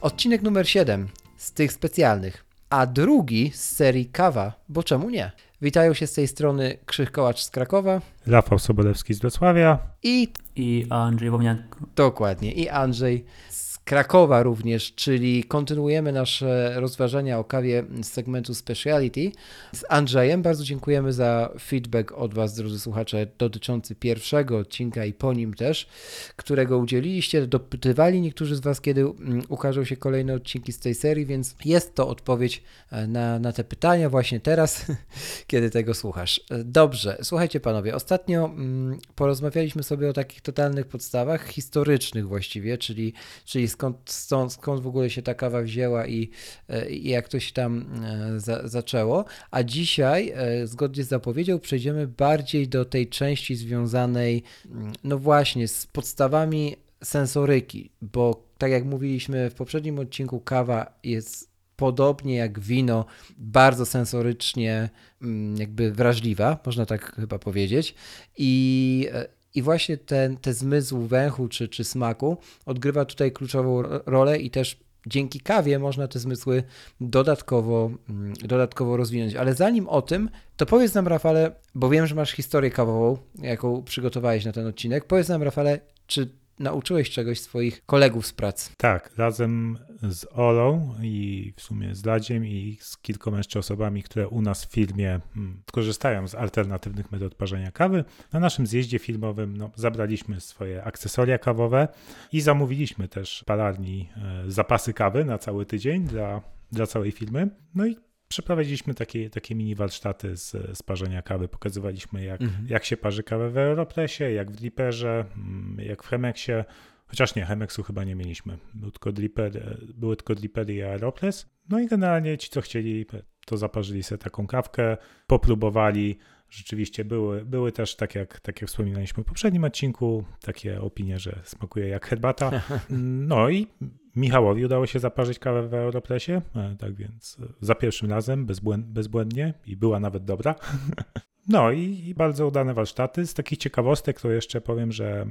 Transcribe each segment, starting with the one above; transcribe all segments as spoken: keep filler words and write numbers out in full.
Odcinek numer siedem z tych specjalnych, a drugi z serii Kawa, bo czemu nie? Witają się z tej strony Krzysztof Kołacz z Krakowa, Rafał Sobolewski z Wrocławia i... I Andrzej Womian. Dokładnie, i Andrzej z Krakowa również, czyli kontynuujemy nasze rozważania o kawie z segmentu Specialty z Andrzejem. Bardzo dziękujemy za feedback od Was, drodzy słuchacze, dotyczący pierwszego odcinka i po nim też, którego udzieliliście. Dopytywali niektórzy z Was, kiedy ukażą się kolejne odcinki z tej serii, więc jest to odpowiedź na, na te pytania właśnie teraz, kiedy tego słuchasz. Dobrze, słuchajcie panowie, ostatnio porozmawialiśmy sobie o takich totalnych podstawach historycznych właściwie, czyli, czyli skąd, stąd, skąd w ogóle się ta kawa wzięła i, i jak to się tam za, zaczęło. A dzisiaj, zgodnie z zapowiedzią, przejdziemy bardziej do tej części związanej no właśnie z podstawami sensoryki, bo tak jak mówiliśmy w poprzednim odcinku, kawa jest podobnie jak wino, bardzo sensorycznie jakby wrażliwa, można tak chyba powiedzieć. I, i właśnie ten, ten zmysł węchu czy, czy smaku odgrywa tutaj kluczową rolę i też dzięki kawie można te zmysły dodatkowo, dodatkowo rozwinąć. Ale zanim o tym, to powiedz nam, Rafale, bo wiem, że masz historię kawową, jaką przygotowałeś na ten odcinek, powiedz nam, Rafale, czy nauczyłeś czegoś swoich kolegów z pracy? Tak, razem z Olą i w sumie z Ladziem i z kilkoma jeszcze osobami, które u nas w firmie hmm, korzystają z alternatywnych metod parzenia kawy, na naszym zjeździe filmowym no, zabraliśmy swoje akcesoria kawowe i zamówiliśmy też palarni e, zapasy kawy na cały tydzień dla, dla całej firmy. No i przeprowadziliśmy takie, takie mini warsztaty z, z parzenia kawy. Pokazywaliśmy, jak, mhm. jak się parzy kawę w Aeropressie, jak w dripperze, jak w Chemexie. Chociaż nie, Chemexu chyba nie mieliśmy. Był tylko dripper, były tylko drippery i Aeropress. No i generalnie ci, co chcieli, to zaparzyli sobie taką kawkę, popróbowali. Rzeczywiście były, były też, tak jak, tak jak wspominaliśmy w poprzednim odcinku, takie opinie, że smakuje jak herbata. No i Michałowi udało się zaparzyć kawę w Aeropressie, tak więc za pierwszym razem bezbłędnie i była nawet dobra. No i, i bardzo udane warsztaty. Z takich ciekawostek to jeszcze powiem, że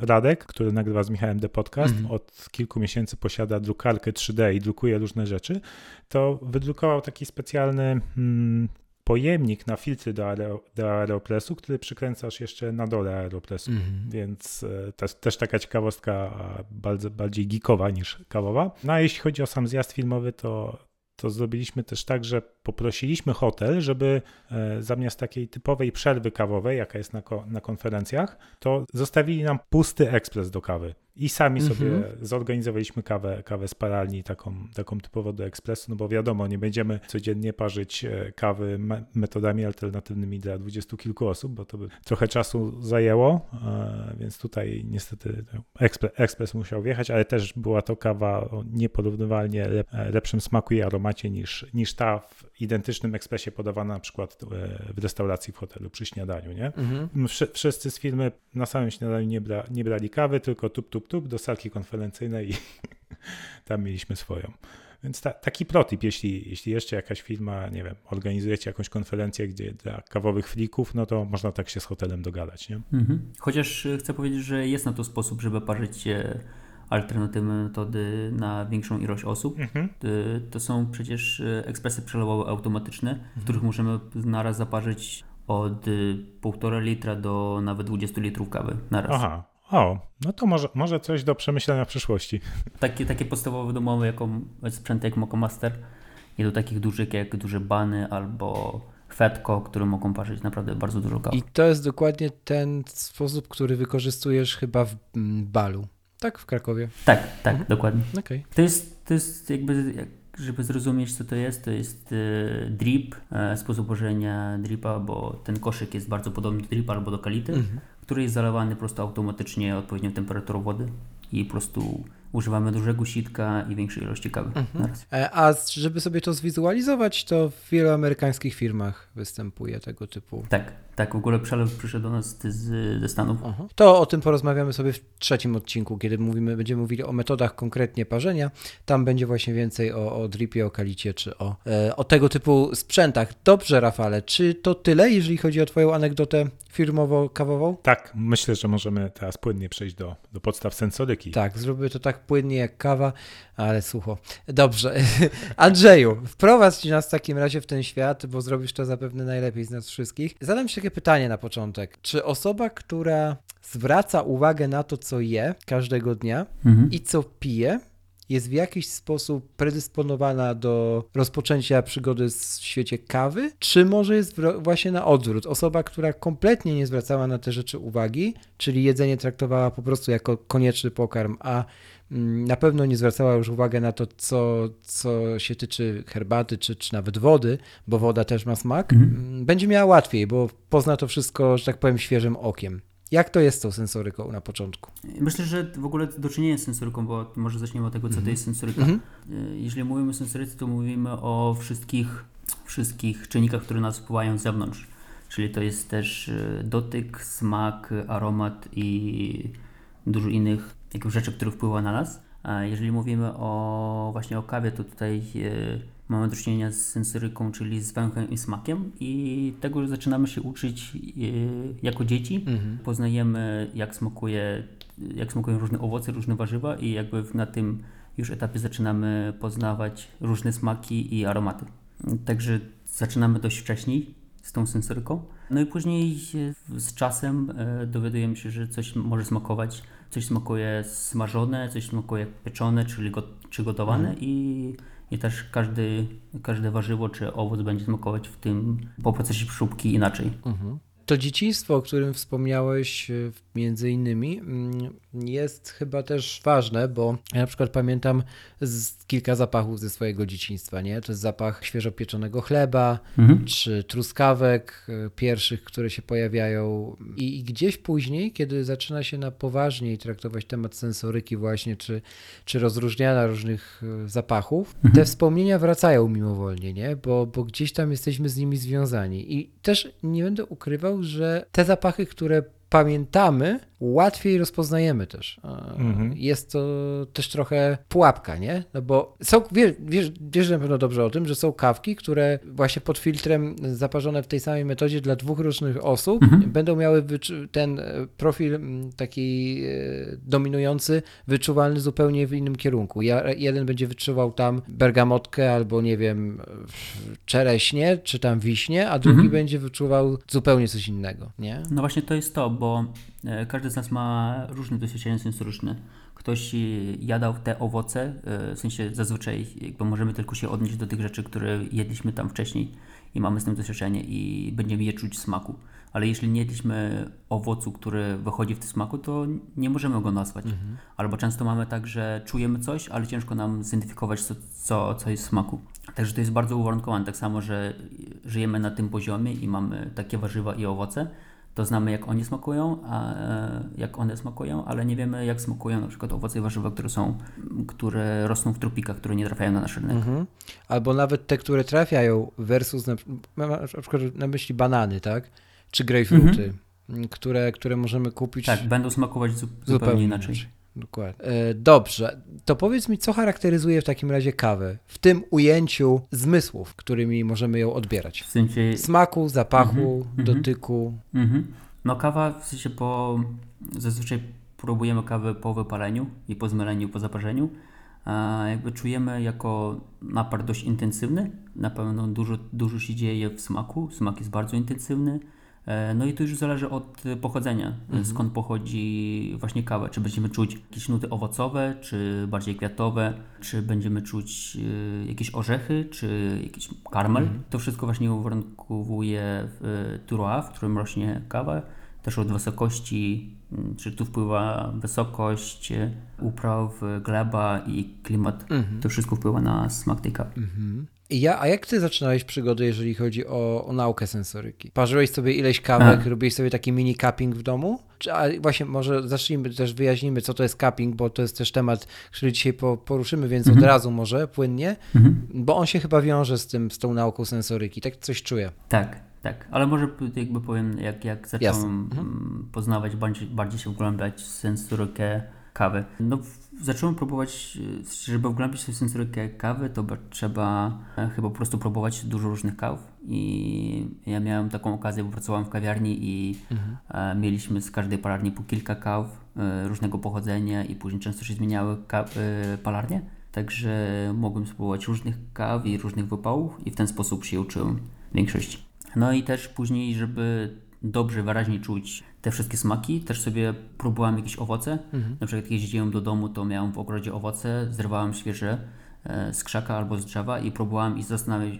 Radek, który nagrywa z Michałem The Podcast, mm-hmm. od kilku miesięcy posiada drukarkę trzy D i drukuje różne rzeczy, to wydrukował taki specjalny mm, pojemnik na filtry do, aero, do Aeropressu, który przykręcasz jeszcze na dole Aeropressu, mm-hmm. więc też, też taka ciekawostka bardzo, bardziej geekowa niż kawowa. No a jeśli chodzi o sam zjazd filmowy, to, to zrobiliśmy też tak, że poprosiliśmy hotel, żeby e, zamiast takiej typowej przerwy kawowej, jaka jest na, ko- na konferencjach, to zostawili nam pusty ekspres do kawy. I sami sobie mm-hmm. zorganizowaliśmy kawę, kawę z paralni, taką, taką typowo do ekspresu, no bo wiadomo, nie będziemy codziennie parzyć kawy me- metodami alternatywnymi dla dwudziestu kilku osób, bo to by trochę czasu zajęło, e, więc tutaj niestety ekspre- ekspres musiał wjechać, ale też była to kawa o nieporównywalnie lep- lepszym smaku i aromacie niż, niż ta w identycznym ekspresie podawana na przykład w restauracji, w hotelu, przy śniadaniu, nie? Mhm. Wszyscy z firmy na samym śniadaniu nie, bra- nie brali kawy, tylko tup, tup, tup do salki konferencyjnej i tam mieliśmy swoją. Więc ta, taki protip, jeśli, jeśli jeszcze jakaś firma, nie wiem, organizujecie jakąś konferencję, gdzie dla kawowych frików, no to można tak się z hotelem dogadać, nie? Mhm. Chociaż chcę powiedzieć, że jest na to sposób, żeby parzyć alternatywne metody na większą ilość osób. Mhm. To są przecież ekspresy przelewowe automatyczne, mhm. w których możemy naraz zaparzyć od półtora litra do nawet dwudziestu litrów kawy naraz. Aha, o, no to może, może coś do przemyślenia w przyszłości. Takie, takie podstawowe domowe jako sprzęty jak Moccamaster i do takich dużych jak duże bany albo fetko, które mogą parzyć naprawdę bardzo dużo kawy. I to jest dokładnie ten sposób, który wykorzystujesz chyba w balu. Tak, w Krakowie. Tak, tak, mhm. dokładnie. Okay. To jest, to jest jakby żeby zrozumieć, co to jest, to jest e, drip, e, sposób ułożenia dripa, bo ten koszyk jest bardzo podobny do dripa albo do kality, mhm. który jest zalewany prosto automatycznie odpowiednią temperaturą wody i po prostu używamy dużego sitka i większej ilości kawy. Mhm. A żeby sobie to zwizualizować, to w wielu amerykańskich firmach występuje tego typu. Tak, tak. W ogóle przelew przyszedł do nas z, ze Stanów. Aha. To o tym porozmawiamy sobie w trzecim odcinku, kiedy mówimy, będziemy mówili o metodach konkretnie parzenia. Tam będzie właśnie więcej o, o dripie, o kalicie, czy o, e, o tego typu sprzętach. Dobrze, Rafale, czy to tyle, jeżeli chodzi o twoją anegdotę firmowo-kawową? Tak, myślę, że możemy teraz płynnie przejść do, do podstaw sensoryki. Tak, zrobimy to tak płynnie jak kawa, ale sucho. Dobrze. Andrzeju, wprowadź nas w takim razie w ten świat, bo zrobisz to zapewne najlepiej z nas wszystkich. Zadam ci takie pytanie na początek. Czy osoba, która zwraca uwagę na to, co je każdego dnia mhm. i co pije, jest w jakiś sposób predysponowana do rozpoczęcia przygody w świecie kawy, czy może jest właśnie na odwrót? Osoba, która kompletnie nie zwracała na te rzeczy uwagi, czyli jedzenie traktowała po prostu jako konieczny pokarm, a na pewno nie zwracała już uwagi na to, co, co się tyczy herbaty, czy, czy nawet wody, bo woda też ma smak, mhm. będzie miała łatwiej, bo pozna to wszystko, że tak powiem, świeżym okiem. Jak to jest z tą sensoryką na początku? Myślę, że w ogóle do czynienia z sensoryką, bo może zaczniemy od tego, co mm-hmm. to jest sensoryka. Mm-hmm. Jeżeli mówimy o sensoryce, to mówimy o wszystkich, wszystkich czynnikach, które nas wpływają z zewnątrz. Czyli to jest też dotyk, smak, aromat i dużo innych jakich rzeczy, które wpływają na nas. A jeżeli mówimy o właśnie o kawie, to tutaj mamy do czynienia z sensoryką, czyli z węchem i smakiem, i tego zaczynamy się uczyć jako dzieci. Mhm. Poznajemy, jak smakuje, jak smakują różne owoce, różne warzywa, i jakby na tym już etapie zaczynamy poznawać różne smaki i aromaty. Także zaczynamy dość wcześniej z tą sensoryką. No i później z czasem dowiadujemy się, że coś może smakować. Coś smakuje smażone, coś smakuje pieczone, czyli go, czy gotowane mhm. i I też każdy, każde warzywo czy owoc będzie smakować w tym po procesie przeróbki inaczej. Mhm. To dzieciństwo, o którym wspomniałeś między innymi, jest chyba też ważne, bo ja na przykład pamiętam z kilka zapachów ze swojego dzieciństwa, nie? To jest zapach świeżo pieczonego chleba, mhm. czy truskawek pierwszych, które się pojawiają. I, I gdzieś później, kiedy zaczyna się na poważniej traktować temat sensoryki właśnie, czy, czy rozróżniania różnych zapachów, mhm. te wspomnienia wracają mimowolnie, nie? Bo, bo gdzieś tam jesteśmy z nimi związani. I też nie będę ukrywał, że te zapachy, które pamiętamy, łatwiej rozpoznajemy też. Mhm. Jest to też trochę pułapka, nie? No bo są, wiesz, wiesz, wiesz na pewno dobrze o tym, że są kawki, które właśnie pod filtrem zaparzone w tej samej metodzie dla dwóch różnych osób mhm. będą miały wyczu- ten profil taki dominujący, wyczuwalny zupełnie w innym kierunku. Ja, jeden będzie wyczuwał tam bergamotkę albo nie wiem, czereśnie czy tam wiśnie, a drugi mhm. będzie wyczuwał zupełnie coś innego, nie? No właśnie to jest to, bo każdy z nas ma różne doświadczenia sensoryczne. Ktoś jadał te owoce, w sensie zazwyczaj jakby możemy tylko się odnieść do tych rzeczy, które jedliśmy tam wcześniej i mamy z tym doświadczenie i będziemy je czuć w smaku. Ale jeśli nie jedliśmy owocu, który wychodzi w tym smaku, to nie możemy go nazwać. Mhm. Albo często mamy tak, że czujemy coś, ale ciężko nam zidentyfikować, co, co, co jest w smaku. Także to jest bardzo uwarunkowane. Tak samo, że żyjemy na tym poziomie i mamy takie warzywa i owoce, to znamy, jak oni smakują, a, jak one smakują, ale nie wiemy, jak smakują na przykład owoce i warzywa, które są, które rosną w tropikach, które nie trafiają na nasz rynek. Mhm. Albo nawet te, które trafiają versus na, na przykład na myśli banany, tak? Czy grejpfruty, mhm. które, które możemy kupić. Tak, będą smakować zu- zupełnie, zupełnie inaczej. inaczej. Dokładnie. Dobrze, to powiedz mi, co charakteryzuje w takim razie kawę w tym ujęciu zmysłów, którymi możemy ją odbierać? W sensie smaku, zapachu, mm-hmm, dotyku. Mm-hmm. No kawa, w sensie po... zazwyczaj próbujemy kawę po wypaleniu i po zmyleniu, po zaparzeniu. A jakby czujemy jako napar dość intensywny, na pewno dużo, dużo się dzieje w smaku, smak jest bardzo intensywny. No i to już zależy od pochodzenia, mhm. skąd pochodzi właśnie kawa. Czy będziemy czuć jakieś nuty owocowe, czy bardziej kwiatowe, czy będziemy czuć jakieś orzechy, czy jakiś karmel. Mhm. To wszystko właśnie uwarunkowuje terroir, w którym rośnie kawa, też od wysokości czy tu wpływa wysokość upraw, gleba i klimat. Mm-hmm. To wszystko wpływa na smak tej kawy. Mm-hmm. Ja, a jak ty zaczynałeś przygodę, jeżeli chodzi o, o naukę sensoryki? Parzyłeś sobie ileś kawek, a. robiłeś sobie taki mini cupping w domu? Czy, a właśnie może zacznijmy, też wyjaśnimy, co to jest cupping, bo to jest też temat, który dzisiaj po, poruszymy, więc mm-hmm. od razu może płynnie, mm-hmm. bo on się chyba wiąże z tym, z tą nauką sensoryki, tak coś czuję. Tak. Tak, ale może jakby powiem, jak, jak zacząłem yes. mhm. poznawać, bardziej, bardziej się wgłębiać w sensorykę kawy. No, zacząłem próbować, żeby wgłębić się w sensorykę kawy, to trzeba chyba po prostu próbować dużo różnych kaw. I ja miałem taką okazję, bo pracowałem w kawiarni i mhm. mieliśmy z każdej palarni po kilka kaw różnego pochodzenia i później często się zmieniały kaw, palarnie. Także mogłem spróbować różnych kaw i różnych wypałów i w ten sposób się uczyłem większości. No i też później, żeby dobrze, wyraźnie czuć te wszystkie smaki, też sobie próbowałem jakieś owoce. Mhm. Na przykład jak jeździłem do domu, to miałem w ogrodzie owoce, zrywałem świeże z krzaka albo z drzewa i próbowałem i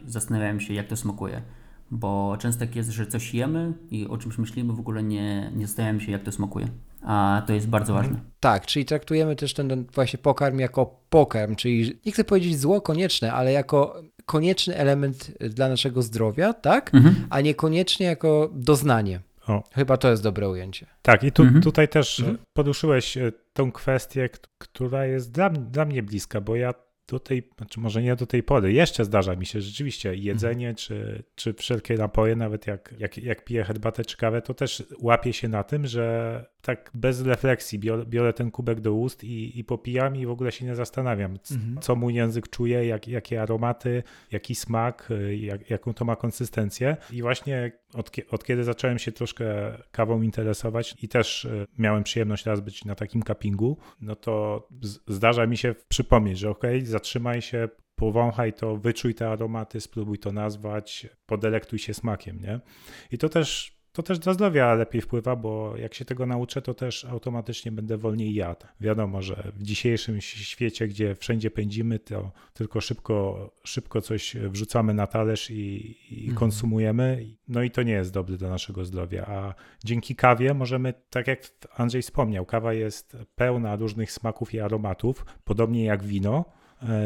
zastanawiałem się, jak to smakuje. Bo często tak jest, że coś jemy i o czymś myślimy, w ogóle nie, nie zastanawiamy się, jak to smakuje. A to jest bardzo ważne. Tak, czyli traktujemy też ten, ten właśnie pokarm jako pokarm, czyli nie chcę powiedzieć zło konieczne, ale jako konieczny element dla naszego zdrowia, tak? Mhm. A niekoniecznie jako doznanie. O. Chyba to jest dobre ujęcie. Tak, i tu, mhm. tutaj też mhm. poruszyłeś tą kwestię, która jest dla, dla mnie bliska, bo ja do tej, znaczy może nie do tej pory, jeszcze zdarza mi się rzeczywiście jedzenie mhm. czy, czy wszelkie napoje, nawet jak, jak, jak piję herbatę czy kawę, to też łapię się na tym, że tak bez refleksji biorę, biorę ten kubek do ust i, i popijam i w ogóle się nie zastanawiam, mhm. co mój język czuje, jak, jakie aromaty, jaki smak, jak, jaką to ma konsystencję. I właśnie od, od kiedy zacząłem się troszkę kawą interesować i też miałem przyjemność raz być na takim cuppingu, no to z, zdarza mi się przypomnieć, że okej, okay, zatrzymaj się, powąchaj to, wyczuj te aromaty, spróbuj to nazwać, podelektuj się smakiem, nie? I to też, to też dla zdrowia lepiej wpływa, bo jak się tego nauczę, to też automatycznie będę wolniej jadł. Wiadomo, że w dzisiejszym świecie, gdzie wszędzie pędzimy, to tylko szybko, szybko coś wrzucamy na talerz i, i mhm. konsumujemy. No i to nie jest dobre dla naszego zdrowia. A dzięki kawie możemy, tak jak Andrzej wspomniał, kawa jest pełna różnych smaków i aromatów, podobnie jak wino.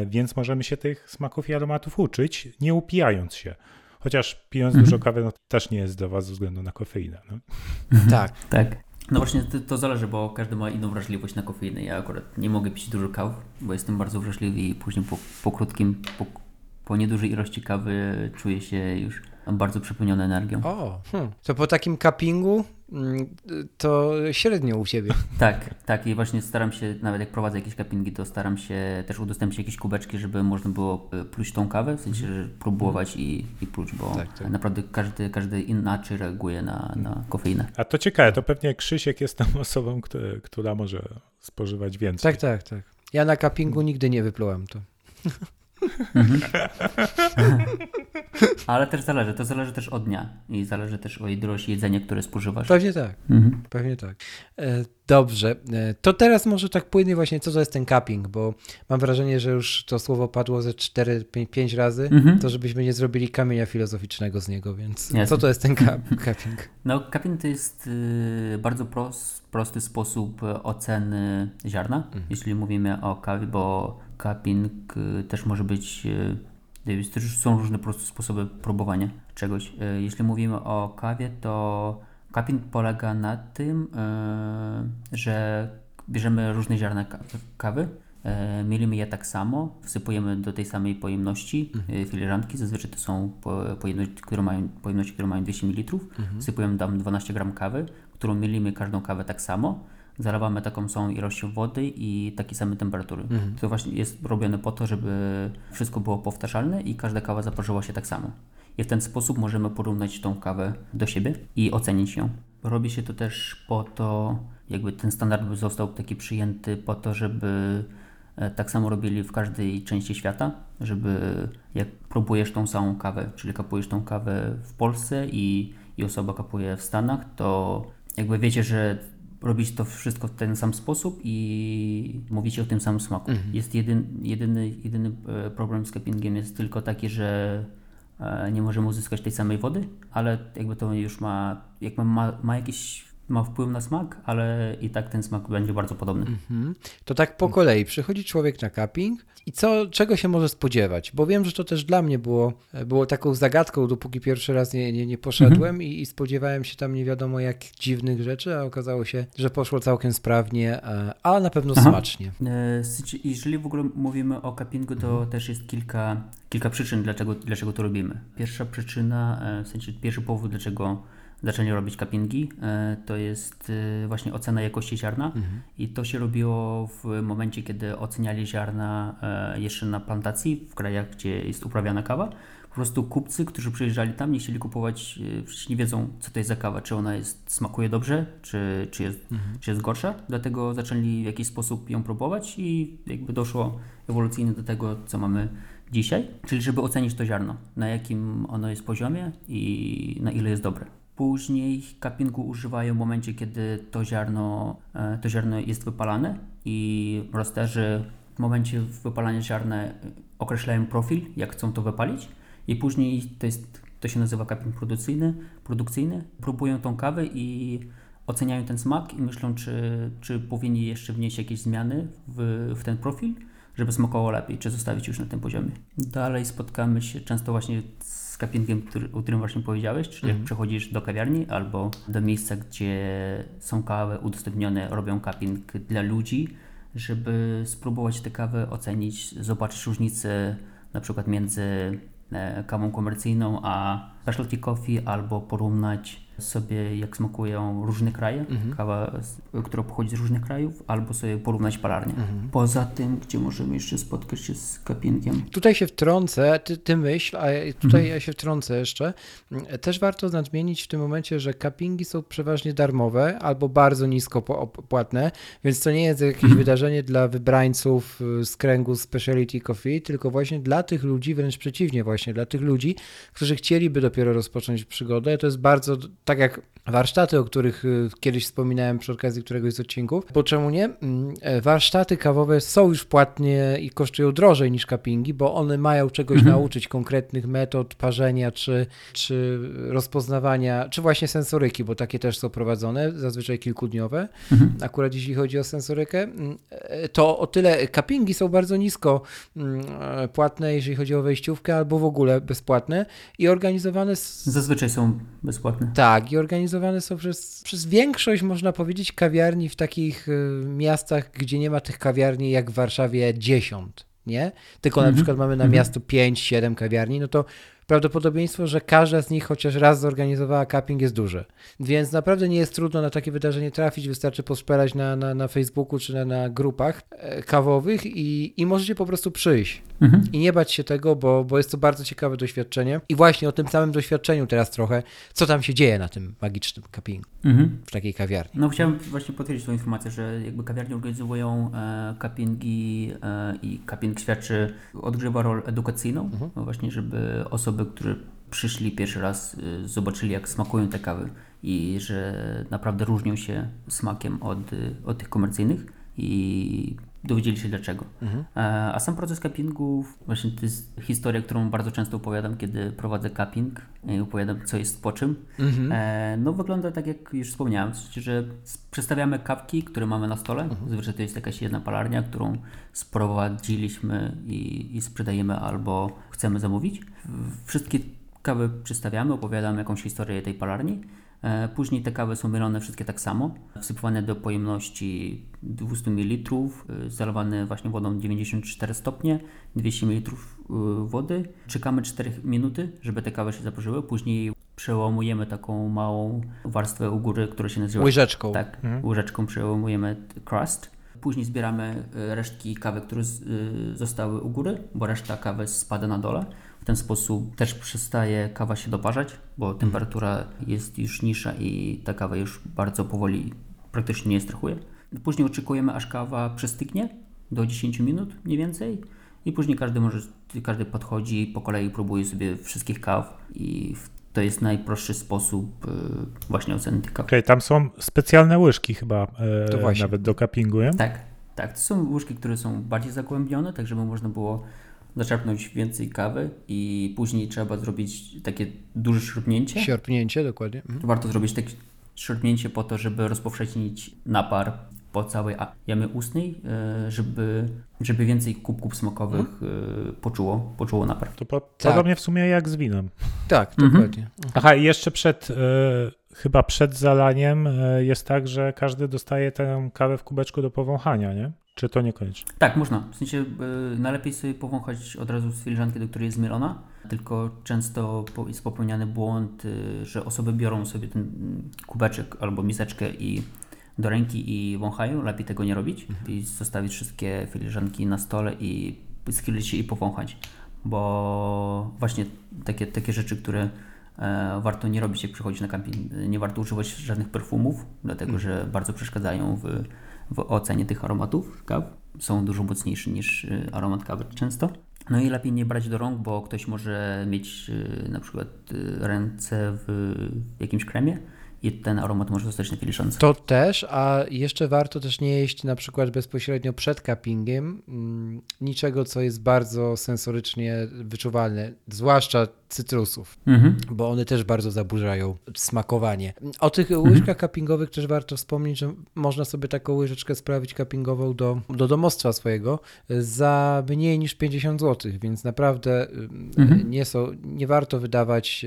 Więc możemy się tych smaków i aromatów uczyć, nie upijając się. Chociaż pijąc mhm. dużo kawy, no to też nie jest do was ze względu na kofeinę. No? Mhm. Tak, tak. No właśnie to, to zależy, bo każdy ma inną wrażliwość na kofeinę. Ja akurat nie mogę pić dużo kaw, bo jestem bardzo wrażliwy i później po, po krótkim, po, po niedużej ilości kawy czuję się już bardzo przepełniony energią. O, hmm. to po takim cuppingu to średnio u ciebie. Tak, tak i właśnie staram się, nawet jak prowadzę jakieś cuppingi, to staram się też udostępnić jakieś kubeczki, żeby można było pluć tą kawę, w sensie że próbować i, i pluć, bo tak, tak. naprawdę każdy, każdy inaczej reaguje na, na kofeinę. A to ciekawe, to pewnie Krzysiek jest tą osobą, który, która może spożywać więcej. Tak, tak, tak. Ja na cuppingu nigdy nie wyplułem to. Mhm. Ale też zależy, to zależy też od dnia i zależy też od ilości jedzenia, które spożywasz. Pewnie tak, mhm. pewnie tak. Dobrze, to teraz może tak płynnie właśnie, co to jest ten cupping, bo mam wrażenie, że już to słowo padło ze cztery, pięć razy, mhm. to żebyśmy nie zrobili kamienia filozoficznego z niego, więc Jasne. Co to jest ten cupping? No cupping to jest bardzo prost, prosty sposób oceny ziarna, mhm. jeśli mówimy o kawie, bo cupping też może być, też są różne proste sposoby próbowania czegoś. Jeśli mówimy o kawie, to cupping polega na tym, że bierzemy różne ziarna kawy, mielimy je tak samo, wsypujemy do tej samej pojemności mhm. filiżanki, zazwyczaj to są pojemności, które mają, pojemności, które mają dwieście mililitrów, mhm. wsypujemy tam dwanaście gramów kawy, którą mielimy każdą kawę tak samo. Zalewamy taką samą ilością wody i takiej samej temperatury. Mhm. To właśnie jest robione po to, żeby wszystko było powtarzalne i każda kawa zaparzyła się tak samo. I w ten sposób możemy porównać tą kawę do siebie i ocenić ją. Robi się to też po to, jakby ten standard został taki przyjęty po to, żeby tak samo robili w każdej części świata, żeby jak próbujesz tą samą kawę, czyli kapujesz tą kawę w Polsce i, i osoba kapuje w Stanach, to jakby wiecie, że robić to wszystko w ten sam sposób i mówić o tym samym smaku. Mhm. Jest jedyn, jedyny, jedyny problem z cuppingiem jest tylko taki, że nie możemy uzyskać tej samej wody, ale jakby to już ma, jak ma, ma jakiś ma wpływ na smak, ale i tak ten smak będzie bardzo podobny. Mm-hmm. To tak po kolei. Przychodzi człowiek na cupping i co, czego się może spodziewać? Bo wiem, że to też dla mnie było, było taką zagadką, dopóki pierwszy raz nie, nie, nie poszedłem mm-hmm. i, i spodziewałem się tam nie wiadomo jak dziwnych rzeczy, a okazało się, że poszło całkiem sprawnie, a na pewno Aha. smacznie. Jeżeli w ogóle mówimy o cuppingu, to mm-hmm. też jest kilka, kilka przyczyn, dlaczego, dlaczego to robimy. Pierwsza przyczyna, w sensie pierwszy powód, dlaczego zaczęli robić cuppingi, to jest właśnie ocena jakości ziarna mhm. i to się robiło w momencie, kiedy oceniali ziarna jeszcze na plantacji w krajach, gdzie jest uprawiana kawa. Po prostu kupcy, którzy przyjeżdżali tam, nie chcieli kupować, przecież nie wiedzą, co to jest za kawa, czy ona jest, smakuje dobrze, czy, czy, jest, mhm. czy jest gorsza, dlatego zaczęli w jakiś sposób ją próbować i jakby doszło ewolucyjnie do tego, co mamy dzisiaj, czyli żeby ocenić to ziarno, na jakim ono jest poziomie i na ile jest dobre. Później cuppingu używają w momencie, kiedy to ziarno, to ziarno jest wypalane i rosterzy w momencie wypalania ziarna określają profil, jak chcą to wypalić i później to, jest, to się nazywa cupping produkcyjny, produkcyjny. Próbują tą kawę i oceniają ten smak i myślą, czy, czy powinni jeszcze wnieść jakieś zmiany w, w ten profil, żeby smakowało lepiej, czy zostawić już na tym poziomie. Dalej spotkamy się często właśnie z cuppingiem, który, o którym właśnie powiedziałeś, czyli mm. jak przechodzisz do kawiarni albo do miejsca, gdzie są kawy udostępnione, robią cupping dla ludzi, żeby spróbować tę kawę ocenić, zobaczyć różnicę na przykład między kawą komercyjną a specialty coffee, albo porównać sobie, jak smakują różne kraje, mm-hmm. kawa, która pochodzi z różnych krajów, albo sobie porównać palarnię. Mm-hmm. Poza tym, gdzie możemy jeszcze spotkać się z cuppingiem. Tutaj się wtrącę, ty, ty myśl, a ja, tutaj mm-hmm. ja się wtrącę jeszcze. Też warto nadmienić w tym momencie, że cuppingi są przeważnie darmowe albo bardzo nisko płatne, więc to nie jest jakieś mm-hmm. wydarzenie dla wybrańców z kręgu specialty coffee, tylko właśnie dla tych ludzi, wręcz przeciwnie właśnie, dla tych ludzi, którzy chcieliby dopiero rozpocząć przygodę. To jest bardzo... Tak jak warsztaty, o których kiedyś wspominałem przy okazji któregoś z odcinków, bo czemu nie? Warsztaty kawowe są już płatne i kosztują drożej niż cuppingi, bo one mają czegoś mhm. nauczyć, konkretnych metod parzenia, czy, czy rozpoznawania, czy właśnie sensoryki, bo takie też są prowadzone, zazwyczaj kilkudniowe. Mhm. Akurat jeśli chodzi o sensorykę, to o tyle cuppingi są bardzo nisko płatne, jeżeli chodzi o wejściówkę, albo w ogóle bezpłatne i organizowane... Z... Zazwyczaj są bezpłatne. Tak. Tak, i organizowane są przez, przez większość, można powiedzieć, kawiarni w takich y, miastach, gdzie nie ma tych kawiarni jak w Warszawie dziesiąt, nie? Tylko mm-hmm. na przykład mamy na mm-hmm. miasto pięć siedem kawiarni, no to prawdopodobieństwo, że każda z nich chociaż raz zorganizowała cupping jest duże. Więc naprawdę nie jest trudno na takie wydarzenie trafić, wystarczy poszperać na, na, na Facebooku czy na, na grupach kawowych i, i możecie po prostu przyjść. Mhm. I nie bać się tego, bo, bo jest to bardzo ciekawe doświadczenie. I właśnie o tym samym doświadczeniu teraz trochę, co tam się dzieje na tym magicznym cuppingu mhm. w takiej kawiarni. No chciałem właśnie potwierdzić tą informację, że jakby kawiarnie organizują e, cuppingi e, i cupping świadczy, odgrywa rolę edukacyjną, mhm. właśnie żeby osoby które przyszli pierwszy raz, zobaczyli jak smakują te kawy i że naprawdę różnią się smakiem od, od tych komercyjnych i dowiedzieli się dlaczego. Mhm. A sam proces cuppingu, właśnie to jest historia, którą bardzo często opowiadam, kiedy prowadzę cupping i opowiadam co jest po czym. Mhm. No wygląda tak jak już wspomniałem, że przedstawiamy kawki, które mamy na stole. Mhm. Zwykle to jest jakaś jedna palarnia, którą sprowadziliśmy i, i sprzedajemy albo chcemy zamówić. Wszystkie kawy przedstawiamy, opowiadamy jakąś historię tej palarni. Później te kawy są mielone wszystkie tak samo, wsypywane do pojemności dwieście mililitrów, zalewane właśnie wodą dziewięćdziesiąt cztery stopnie, dwieście mililitrów wody. Czekamy cztery minuty, żeby te kawy się zaparzyły, później przełamujemy taką małą warstwę u góry, która się nazywa... Łyżeczką. Tak, mhm. łyżeczką przełamujemy crust. Później zbieramy resztki kawy, które zostały u góry, bo reszta kawy spada na dole. W ten sposób też przestaje kawa się doparzać, bo temperatura jest już niższa i ta kawa już bardzo powoli praktycznie nie strachuje. Później oczekujemy, aż kawa przestygnie do dziesięć minut mniej więcej i później każdy może, każdy podchodzi po kolei, próbuje sobie wszystkich kaw i to jest najprostszy sposób właśnie oceny tych kaw. Okej, okay, tam są specjalne łyżki chyba e, nawet do cuppingu, nie? Tak, tak, to są łyżki, które są bardziej zagłębione, tak żeby można było zaczerpnąć więcej kawy i później trzeba zrobić takie duże szarpnięcie. Szarpnięcie, dokładnie. Mhm. Warto zrobić tak, szarpnięcie po to, żeby rozpowszechnić napar po całej jamie ustnej, żeby, żeby więcej kubków smakowych hmm. poczuło, poczuło napar. To po, tak. Podobnie w sumie jak z winem. Tak, dokładnie. Mhm. Aha, i jeszcze przed, y, chyba przed zalaniem y, jest tak, że każdy dostaje tę kawę w kubeczku do powąchania, nie? Czy to niekoniecznie? Tak, można. W sensie y, najlepiej sobie powąchać od razu z filiżanki, do której jest zmielona, tylko często po, jest popełniany błąd, y, że osoby biorą sobie ten kubeczek albo miseczkę i do ręki i wąchają. Lepiej tego nie robić. I zostawić wszystkie filiżanki na stole i schylić się i powąchać. Bo właśnie takie, takie rzeczy, które e, warto nie robić, jak przychodzisz na kamping. Nie warto używać żadnych perfumów, dlatego że bardzo przeszkadzają w, w ocenie tych aromatów kaw. Są dużo mocniejsze niż aromat kawy często. No i lepiej nie brać do rąk, bo ktoś może mieć e, na przykład e, ręce w, w jakimś kremie. I ten aromat może zostać na filiżance. To też, a jeszcze warto też nie jeść na przykład bezpośrednio przed cuppingiem niczego, co jest bardzo sensorycznie wyczuwalne, zwłaszcza cytrusów, mhm. bo one też bardzo zaburzają smakowanie. O tych łyżkach mhm. cuppingowych też warto wspomnieć, że można sobie taką łyżeczkę sprawić cuppingową do, do domostwa swojego za mniej niż pięćdziesiąt złotych, więc naprawdę mhm. nie są, nie warto wydawać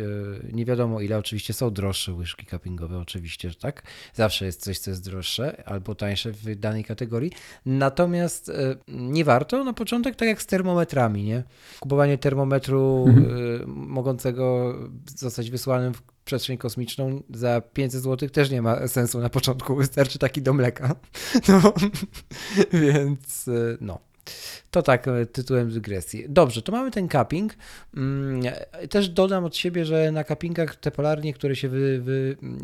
nie wiadomo ile, oczywiście są droższe łyżki cuppingowe, oczywiście, że tak. Zawsze jest coś, co jest droższe albo tańsze w danej kategorii. Natomiast e, nie warto na początek, tak jak z termometrami, nie? Kupowanie termometru mhm. e, mogącego zostać wysłanym w przestrzeń kosmiczną za pięćset złotych też nie ma sensu na początku. Wystarczy taki do mleka. No, więc e, no. To tak tytułem dygresji. Dobrze, to mamy ten cupping. Też dodam od siebie, że na cuppingach te polarnie, które się wy,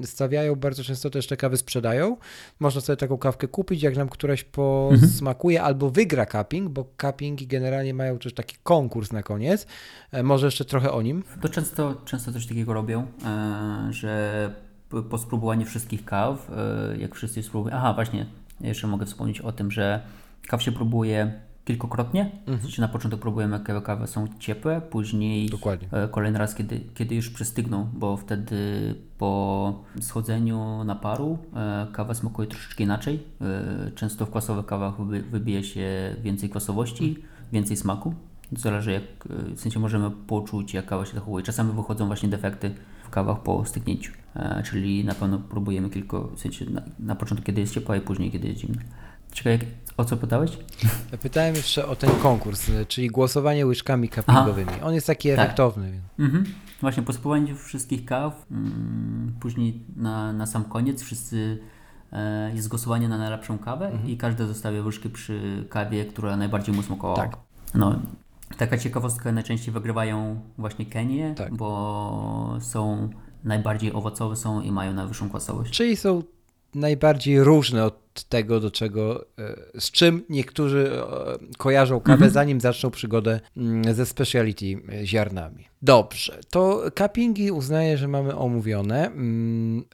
wystawiają, bardzo często też te kawy sprzedają. Można sobie taką kawkę kupić, jak nam któraś posmakuje mhm. albo wygra cupping, bo cuppingi generalnie mają też taki konkurs na koniec. Może jeszcze trochę o nim. To często, często coś takiego robią, że po spróbowaniu wszystkich kaw, jak wszyscy spróbują, aha właśnie, jeszcze mogę wspomnieć o tym, że kaw się próbuje kilkukrotnie. Mhm. Na początek próbujemy, jakie kawy są ciepłe, później Dokładnie. kolejny raz, kiedy, kiedy już przystygną, bo wtedy po schodzeniu naparu kawa smakuje troszeczkę inaczej. Często w kwasowych kawach wybija się więcej kwasowości, mhm. więcej smaku. Zależy, jak, w sensie możemy poczuć, jak kawa się zachowuje. Czasami wychodzą właśnie defekty w kawach po stygnięciu, czyli na pewno próbujemy kilka, w sensie na, na początku, kiedy jest ciepła i później, kiedy jest zimna. Czekaj, o co pytałeś? Pytałem jeszcze o ten konkurs, czyli głosowanie łyżkami cuppingowymi. Aha. On jest taki tak. efektowny. Mhm. Właśnie po spróbowaniu wszystkich kaw, mm, później na, na sam koniec wszyscy e, jest głosowanie na najlepszą kawę mhm. i każdy zostawia łyżki przy kawie, która najbardziej mu smakowała. Tak. No, taka ciekawostka, najczęściej wygrywają właśnie Kenie, tak. bo są najbardziej owocowe są i mają najwyższą kwasowość. Czyli są najbardziej różne od tego, do czego, z czym niektórzy kojarzą kawę, mhm. zanim zaczną przygodę ze specialty ziarnami. Dobrze, to cuppingi uznaję, że mamy omówione.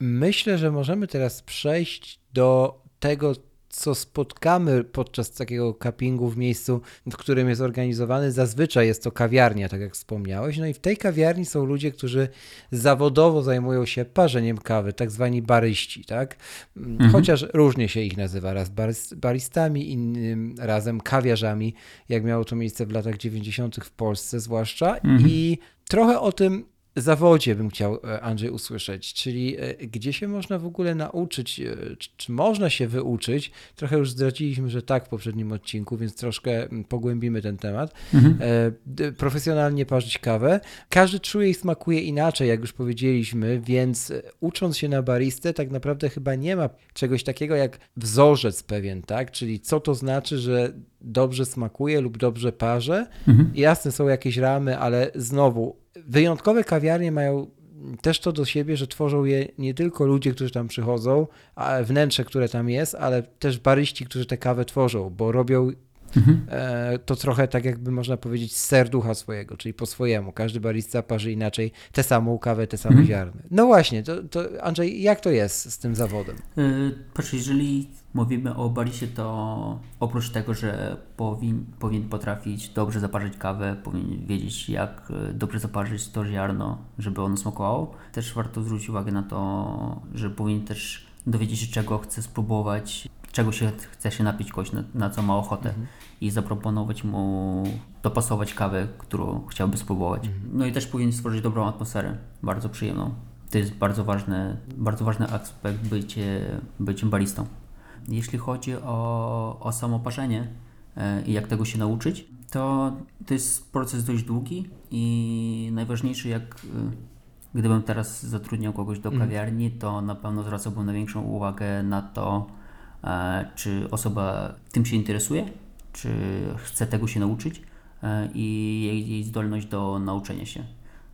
Myślę, że możemy teraz przejść do tego, co spotkamy podczas takiego cuppingu w miejscu, w którym jest organizowany. Zazwyczaj jest to kawiarnia, tak jak wspomniałeś. No i w tej kawiarni są ludzie, którzy zawodowo zajmują się parzeniem kawy, tak zwani baryści, tak? Mhm. Chociaż różnie się ich nazywa, raz baristami, innym razem kawiarzami, jak miało to miejsce w latach dziewięćdziesiątych w Polsce zwłaszcza. Mhm. I trochę o tym zawodzie bym chciał, Andrzej, usłyszeć, czyli gdzie się można w ogóle nauczyć, czy można się wyuczyć, trochę już zdradziliśmy, że tak w poprzednim odcinku, więc troszkę pogłębimy ten temat, mhm. profesjonalnie parzyć kawę. Każdy czuje i smakuje inaczej, jak już powiedzieliśmy, więc ucząc się na baristę, tak naprawdę chyba nie ma czegoś takiego jak wzorzec pewien, tak, czyli co to znaczy, że dobrze smakuje lub dobrze parzę. Mhm. Jasne, są jakieś ramy, ale znowu wyjątkowe kawiarnie mają też to do siebie, że tworzą je nie tylko ludzie, którzy tam przychodzą, a wnętrze, które tam jest, ale też baryści, którzy tę kawę tworzą, bo robią mhm. e, to trochę tak jakby można powiedzieć z serducha swojego, czyli po swojemu. Każdy barista parzy inaczej tę samą kawę, te same mhm. ziarny. No właśnie, to, to Andrzej, jak to jest z tym zawodem? Yy, patrz, jeżeli mówimy o bariście, to oprócz tego, że powin, powinien potrafić dobrze zaparzyć kawę, powinien wiedzieć, jak dobrze zaparzyć to ziarno, żeby ono smakowało, też warto zwrócić uwagę na to, że powinien też dowiedzieć się, czego chce spróbować, czego się chce się napić kogoś, na, na co ma ochotę, mhm. i zaproponować mu, dopasować kawę, którą chciałby spróbować. Mhm. No i też powinien stworzyć dobrą atmosferę, bardzo przyjemną. To jest bardzo ważny, bardzo ważny aspekt bycie, byciem baristą. Jeśli chodzi o, o samo parzenie i jak tego się nauczyć, to to jest proces dość długi i najważniejszy, jak gdybym teraz zatrudniał kogoś do kawiarni, to na pewno zwracałbym największą uwagę na to, czy osoba tym się interesuje, czy chce tego się nauczyć i jej, jej zdolność do nauczenia się.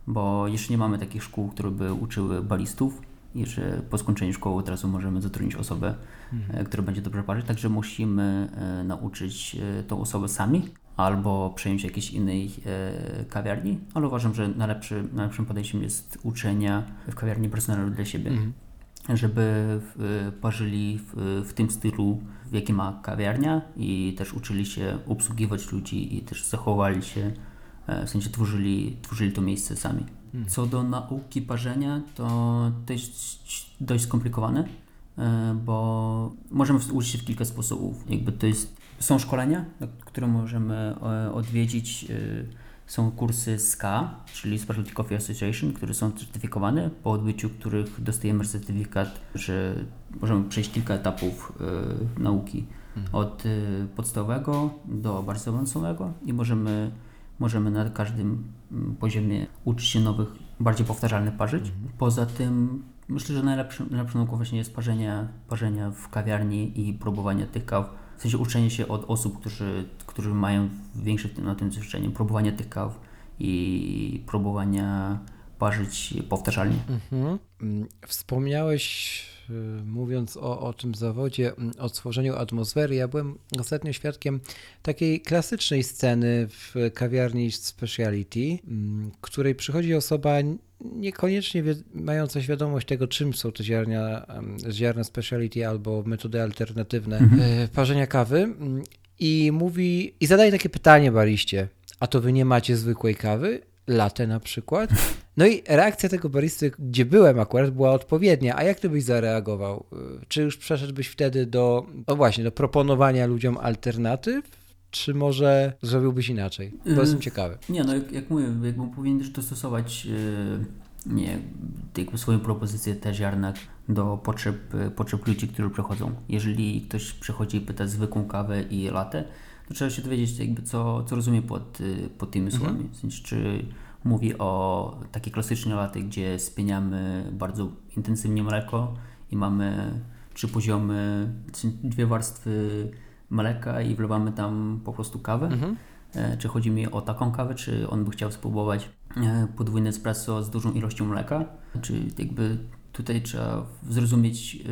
Bo jeszcze nie mamy takich szkół, które by uczyły baristów i że po skończeniu szkoły od razu możemy zatrudnić osobę, mhm. która będzie dobrze parzyć. Także musimy nauczyć tą osobę sami albo przejąć jakiejś innej kawiarni, ale uważam, że najlepszy, najlepszym podejściem jest uczenia w kawiarni personelu dla siebie, mhm. żeby parzyli w, w tym stylu, w jakim ma kawiarnia i też uczyli się obsługiwać ludzi i też zachowali się, w sensie tworzyli, tworzyli to miejsce sami. Co do nauki parzenia, to jest dość skomplikowane, bo możemy uczyć się w kilka sposobów. Jakby to jest, są szkolenia, które możemy odwiedzić, są kursy S C A, czyli Specialty Coffee Association, które są certyfikowane, po odbyciu których dostajemy certyfikat, że możemy przejść kilka etapów nauki, od podstawowego do bardziej zaawansowanego i możemy Możemy na każdym poziomie uczyć się nowych, bardziej powtarzalnych parzyć. Mhm. Poza tym myślę, że najlepszą, najlepszą nauką właśnie jest parzenia, parzenia w kawiarni i próbowania tych kaw. W sensie uczenie się od osób, którzy, którzy mają większe na tym doświadczenie, próbowania tych kaw i próbowania parzyć powtarzalnie. Mhm. Wspomniałeś, mówiąc o, o tym zawodzie, o stworzeniu atmosfery. Ja byłem ostatnio świadkiem takiej klasycznej sceny w kawiarni Specialty, której przychodzi osoba niekoniecznie mająca świadomość tego, czym są te ziarnia, ziarna Specialty albo metody alternatywne mhm. parzenia kawy i mówi i zadaje takie pytanie bariście, a to wy nie macie zwykłej kawy? Latte na przykład. No i reakcja tego baristy, gdzie byłem akurat, była odpowiednia. A jak ty byś zareagował? Czy już przeszedłbyś wtedy do, no właśnie, do proponowania ludziom alternatyw? Czy może zrobiłbyś inaczej? Bo yy, jestem ciekawy. Nie, no jak, jak mówię, jakby powinien też dostosować yy, nie, jakby swoją propozycję te ziarna do potrzeb, potrzeb ludzi, którzy przychodzą. Jeżeli ktoś przychodzi i pyta zwykłą kawę i latte, to trzeba się dowiedzieć, jakby co, co rozumie pod, pod tymi słowami. Mhm. W sensie, czy mówi o takiej klasycznej latte, gdzie spieniamy bardzo intensywnie mleko i mamy trzy poziomy, dwie warstwy mleka i wlewamy tam po prostu kawę. Mhm. Czy chodzi mi o taką kawę, czy on by chciał spróbować podwójne espresso z dużą ilością mleka. Czy jakby tutaj trzeba zrozumieć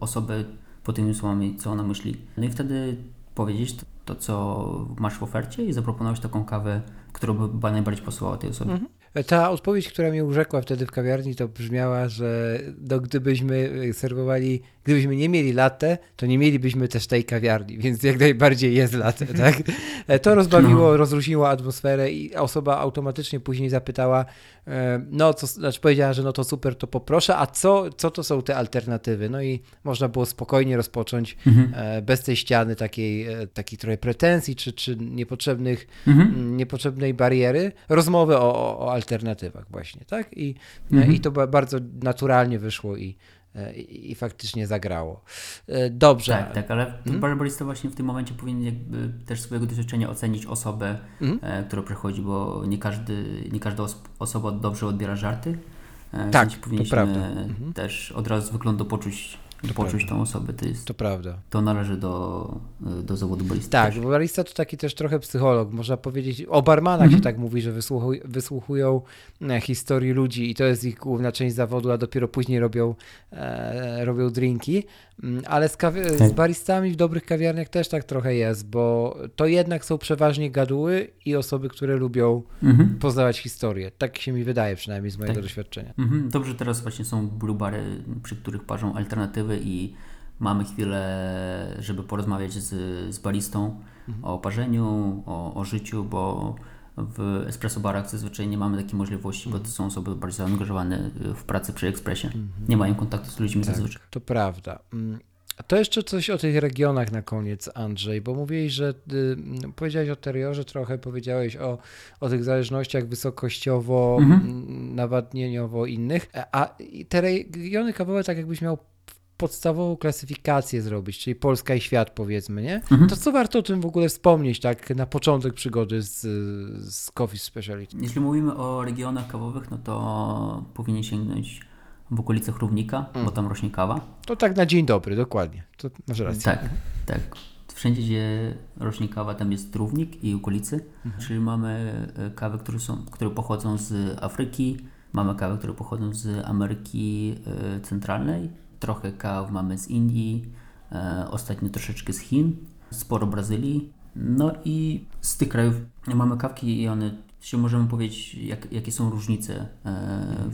osobę pod tymi słowami, co ona myśli. No i wtedy powiedzieć to, to, co masz w ofercie i zaproponować taką kawę, która by najbardziej pasowała tej osobie. Mhm. Ta odpowiedź, która mnie urzekła wtedy w kawiarni, to brzmiała, że no, gdybyśmy serwowali, gdybyśmy nie mieli latte, to nie mielibyśmy też tej kawiarni, więc jak najbardziej jest latte, tak? To rozbawiło, no. rozróżniło atmosferę i osoba automatycznie później zapytała, no co, znaczy powiedziała, że no to super, to poproszę, a co, co to są te alternatywy? No i można było spokojnie rozpocząć mhm. bez tej ściany takiej, takiej trochę pretensji, czy, czy niepotrzebnych, mhm. niepotrzebnej bariery, rozmowy o, o, o alternatywach. alternatywach właśnie, tak? I, mhm. i to bardzo naturalnie wyszło i, i, i faktycznie zagrało. Dobrze. Tak, tak, ale mhm. barista właśnie w tym momencie powinien jakby też swojego doświadczenia ocenić osobę, mhm. e, która przychodzi, bo nie, każdy, nie każda os- osoba dobrze odbiera żarty. E, tak, to powinniśmy mhm. też od razu z wyglądu poczuć To poczuć prawda. tą osobę, to jest... To prawda. To należy do, do zawodu baristy. Tak, bo barista to taki też trochę psycholog. Można powiedzieć, o barmanach mm-hmm. się tak mówi, że wysłuchuj, wysłuchują historii ludzi i to jest ich główna część zawodu, a dopiero później robią, e, robią drinki. Ale z, kawi- tak. z baristami w dobrych kawiarniach też tak trochę jest, bo to jednak są przeważnie gaduły i osoby, które lubią mm-hmm. poznawać historię. Tak się mi wydaje przynajmniej z mojego tak. doświadczenia. Mm-hmm. Dobrze, teraz właśnie są blue bary, przy których parzą alternatywy i mamy chwilę, żeby porozmawiać z, z baristą mhm. o parzeniu, o, o życiu, bo w espresso barach zazwyczaj nie mamy takiej możliwości, bo to są osoby bardziej zaangażowane w pracę przy ekspresie. Mhm. Nie mają kontaktu z ludźmi tak, zazwyczaj. To prawda. To jeszcze coś o tych regionach na koniec, Andrzej, bo mówiłeś, że y, powiedziałeś o teriorze trochę, powiedziałeś o, o tych zależnościach wysokościowo, mhm. nawadnieniowo innych, a te regiony kawałek tak jakbyś miał podstawową klasyfikację zrobić, czyli Polska i świat powiedzmy, nie? Mhm. To co warto o tym w ogóle wspomnieć tak na początek przygody z, z Coffee Specialty? Jeśli mówimy o regionach kawowych, no to powinien sięgnąć w okolicach Równika, mm. bo tam rośnie kawa. To tak na dzień dobry, dokładnie. To masz rację. Tak, tak. Wszędzie, gdzie rośnie kawa, tam jest Równik i okolicy. Mm. Czyli mamy kawy, które są, które pochodzą z Afryki, mamy kawy, które pochodzą z Ameryki Centralnej, trochę kaw mamy z Indii, e, ostatnio troszeczkę z Chin, sporo Brazylii. No i z tych krajów mamy kawki i one Czyli możemy powiedzieć, jak, jakie są różnice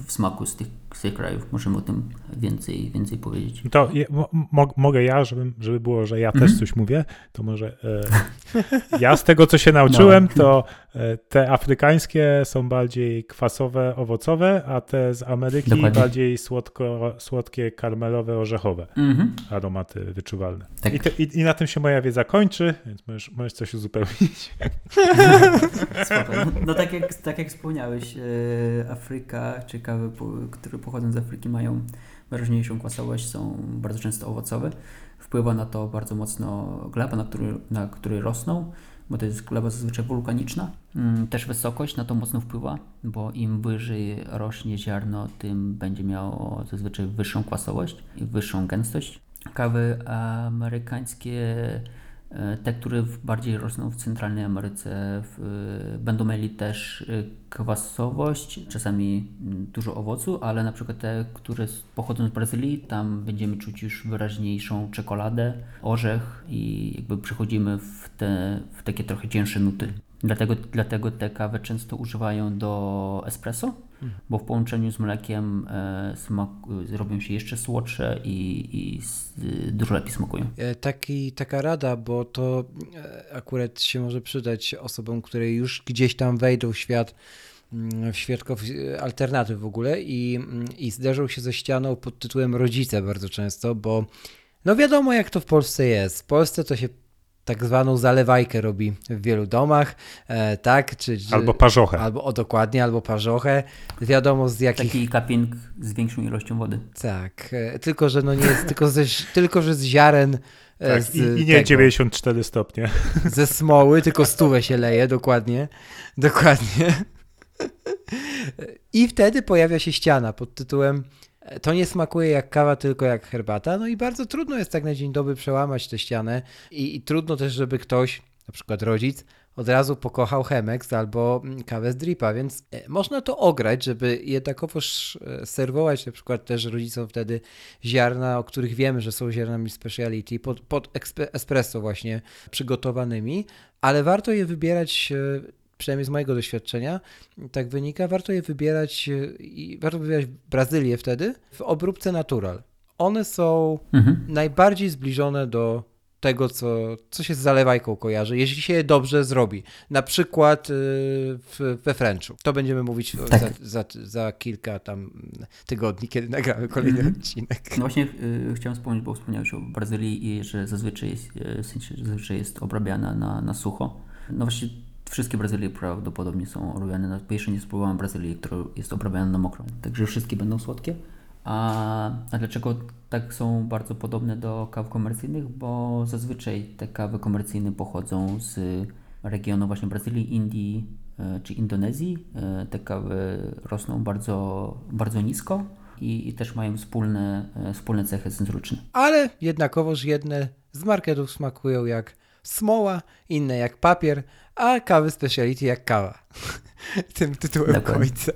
w smaku z tych, z tych krajów. Możemy o tym więcej, więcej powiedzieć. To je, mo, mogę ja, żeby, żeby było, że ja mm-hmm. też coś mówię, to może e, ja z tego, co się nauczyłem, no. to e, te afrykańskie są bardziej kwasowe, owocowe, a te z Ameryki Dokładnie. bardziej słodko, słodkie, karmelowe, orzechowe mm-hmm. aromaty wyczuwalne. Tak. I, te, i, I na tym się moja wiedza kończy, więc możesz, możesz coś uzupełnić. No tak jak, tak jak wspomniałeś, Afryka czy kawy, które pochodzą z Afryki, mają wyraźniejszą kwasowość, są bardzo często owocowe. Wpływa na to bardzo mocno gleba, na której na który rosną, bo to jest gleba zazwyczaj wulkaniczna. Też wysokość na to mocno wpływa, bo im wyżej rośnie ziarno, tym będzie miało zazwyczaj wyższą kwasowość i wyższą gęstość. Kawy amerykańskie, te, które bardziej rosną w Centralnej Ameryce, w, będą mieli też kwasowość, czasami dużo owocu, ale na przykład te, które pochodzą z Brazylii, tam będziemy czuć już wyraźniejszą czekoladę, orzech i jakby przechodzimy w, te, w takie trochę cięższe nuty. Dlatego, dlatego te kawy często używają do espresso, mhm. bo w połączeniu z mlekiem e, smak, e, robią się jeszcze słodsze i, i s, e, dużo lepiej smakują. Taki, taka rada, bo to akurat się może przydać osobom, które już gdzieś tam wejdą w świat w świadków alternatyw w ogóle i, i zderzą się ze ścianą pod tytułem rodzice bardzo często, bo no wiadomo jak to w Polsce jest. W Polsce to się tak zwaną zalewajkę robi w wielu domach, e, tak? Czy, albo parzochę. Albo, o, dokładnie, albo parzochę. Wiadomo z jakich... Taki cupping z większą ilością wody. Tak, e, tylko że no nie jest, tylko, ze, tylko że z ziaren... Tak, z, i, i nie tego, dziewięćdziesiąt cztery stopnie. Ze smoły, tylko stówę się leje, dokładnie. Dokładnie. I wtedy pojawia się ściana pod tytułem to nie smakuje jak kawa, tylko jak herbata. No i bardzo trudno jest tak na dzień dobry przełamać tę ścianę i, i trudno też, żeby ktoś, na przykład rodzic, od razu pokochał Chemex albo kawę z dripa, więc można to ograć, żeby jednakowoż serwować na przykład też rodzicom wtedy ziarna, o których wiemy, że są ziarnami speciality, pod, pod espresso właśnie przygotowanymi, ale warto je wybierać, przynajmniej z mojego doświadczenia, tak wynika, warto je wybierać i warto wybierać Brazylię wtedy w obróbce natural. One są mhm. najbardziej zbliżone do tego, co, co się z zalewajką kojarzy, jeśli się je dobrze zrobi. Na przykład w, we Frenchu. To będziemy mówić tak. za, za, za kilka tam tygodni, kiedy nagramy kolejny mhm. odcinek. No właśnie y, chciałem wspomnieć, bo wspomniałeś o Brazylii i że zazwyczaj jest, w sensie, zazwyczaj jest obrabiana na, na sucho. No właśnie wszystkie Brazylie prawdopodobnie są obrabiane, no, jeszcze nie spróbowałem Brazylii, która jest obrabiana na mokro, także wszystkie będą słodkie. A, a dlaczego tak są bardzo podobne do kaw komercyjnych? Bo zazwyczaj te kawy komercyjne pochodzą z regionu właśnie Brazylii, Indii e, czy Indonezji. E, te kawy rosną bardzo, bardzo nisko i, i też mają wspólne, e, wspólne cechy sensoryczne. Ale jednakowoż jedne z marketów smakują jak smoła, inne jak papier, a kawy speciality jak kawa. Tym tytułem Dokładnie. końca.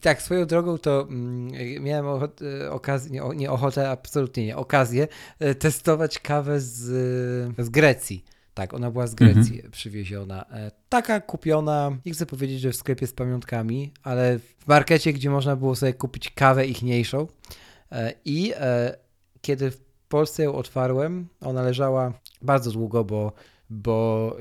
Tak, swoją drogą to miałem ochotę, okazję, nie ochotę, absolutnie nie, okazję testować kawę z, z Grecji. Tak, ona była z Grecji mhm. przywieziona. Taka kupiona, nie chcę powiedzieć, że w sklepie z pamiątkami, ale w markecie, gdzie można było sobie kupić kawę ichniejszą i Kiedy w Polsce ją otwarłem, ona leżała bardzo długo, bo, bo,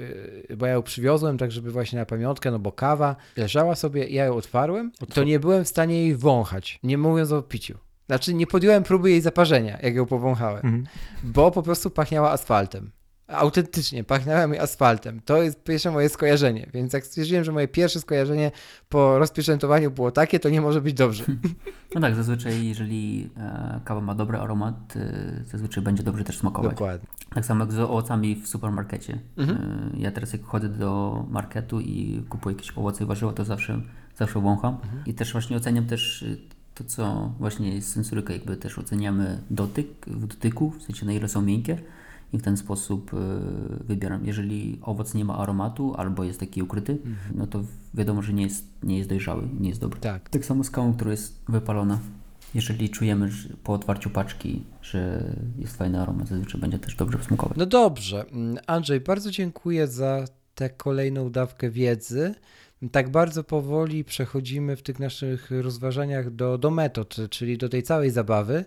bo ja ją przywiozłem tak, żeby właśnie na pamiątkę, no bo kawa leżała sobie, ja ją otwarłem, to nie byłem w stanie jej wąchać, nie mówiąc o piciu. Znaczy nie podjąłem próby jej zaparzenia, jak ją powąchałem, mhm. bo po prostu pachniała asfaltem. Autentycznie pachnęła mi asfaltem. To jest pierwsze moje skojarzenie, więc jak stwierdziłem, że moje pierwsze skojarzenie po rozpieczętowaniu było takie, to nie może być dobrze. No tak, zazwyczaj jeżeli kawa ma dobry aromat, zazwyczaj będzie dobrze też smakować. Dokładnie. Tak samo jak z owocami w supermarkecie. Mhm. Ja teraz jak chodzę do marketu i kupuję jakieś owoce i warzywa, to zawsze, zawsze wącham. Mhm. I też właśnie oceniam też to, co właśnie jest sensoryka, jakby też oceniamy dotyk, w dotyku, w sensie na ile są miękkie. I w ten sposób y, wybieram. Jeżeli owoc nie ma aromatu albo jest taki ukryty, mm. no to wiadomo, że nie jest, nie jest dojrzały, nie jest dobry. Tak. Tak samo z kawą, która jest wypalona. Jeżeli czujemy że po otwarciu paczki, że jest fajny aromat, zazwyczaj będzie też dobrze smakować. No dobrze. Andrzej, bardzo dziękuję za tę kolejną dawkę wiedzy. Tak bardzo powoli przechodzimy w tych naszych rozważaniach do, do metod, czyli do tej całej zabawy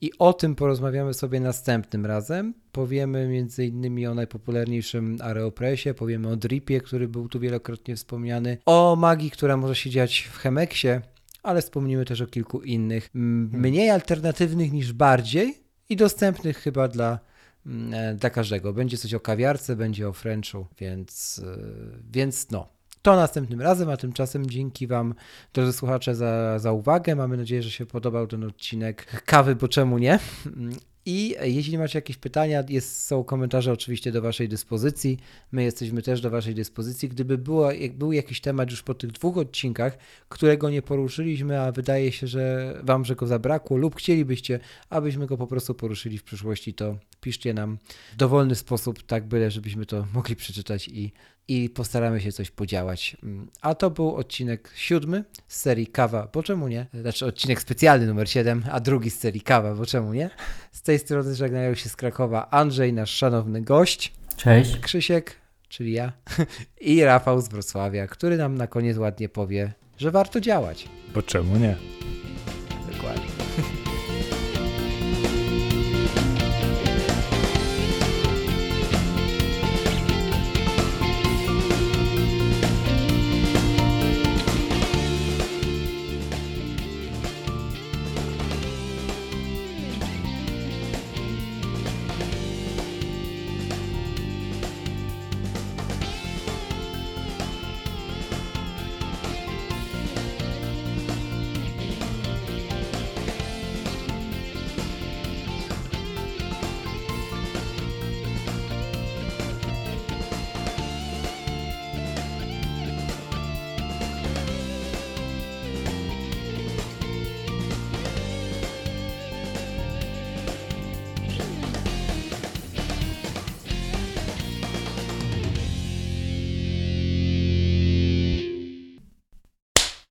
i o tym porozmawiamy sobie następnym razem. Powiemy między innymi o najpopularniejszym Aeropressie, powiemy o dripie, który był tu wielokrotnie wspomniany, o magii, która może się dziać w Chemexie, ale wspomnimy też o kilku innych, mniej alternatywnych niż bardziej i dostępnych chyba dla dla każdego. Będzie coś o kawiarce, będzie o Frenchu, więc, więc no. To następnym razem, a tymczasem dzięki Wam, drodzy słuchacze, za, za uwagę. Mamy nadzieję, że się podobał ten odcinek kawy, bo czemu nie? I jeśli macie jakieś pytania, jest, są komentarze oczywiście do Waszej dyspozycji. My jesteśmy też do Waszej dyspozycji. Gdyby było, jak był jakiś temat już po tych dwóch odcinkach, którego nie poruszyliśmy, a wydaje się, że Wam, że go zabrakło lub chcielibyście, abyśmy go po prostu poruszyli w przyszłości, to piszcie nam w dowolny sposób, tak byle, żebyśmy to mogli przeczytać i, i postaramy się coś podziałać. A to był odcinek siódmy z serii Kawa, bo czemu nie? Znaczy odcinek specjalny numer siedem, a drugi z serii Kawa, bo czemu nie? Z tej strony żegnają się z Krakowa Andrzej, nasz szanowny gość. Cześć. Krzysiek, czyli ja. I Rafał z Wrocławia, który nam na koniec ładnie powie, że warto działać. Bo czemu nie?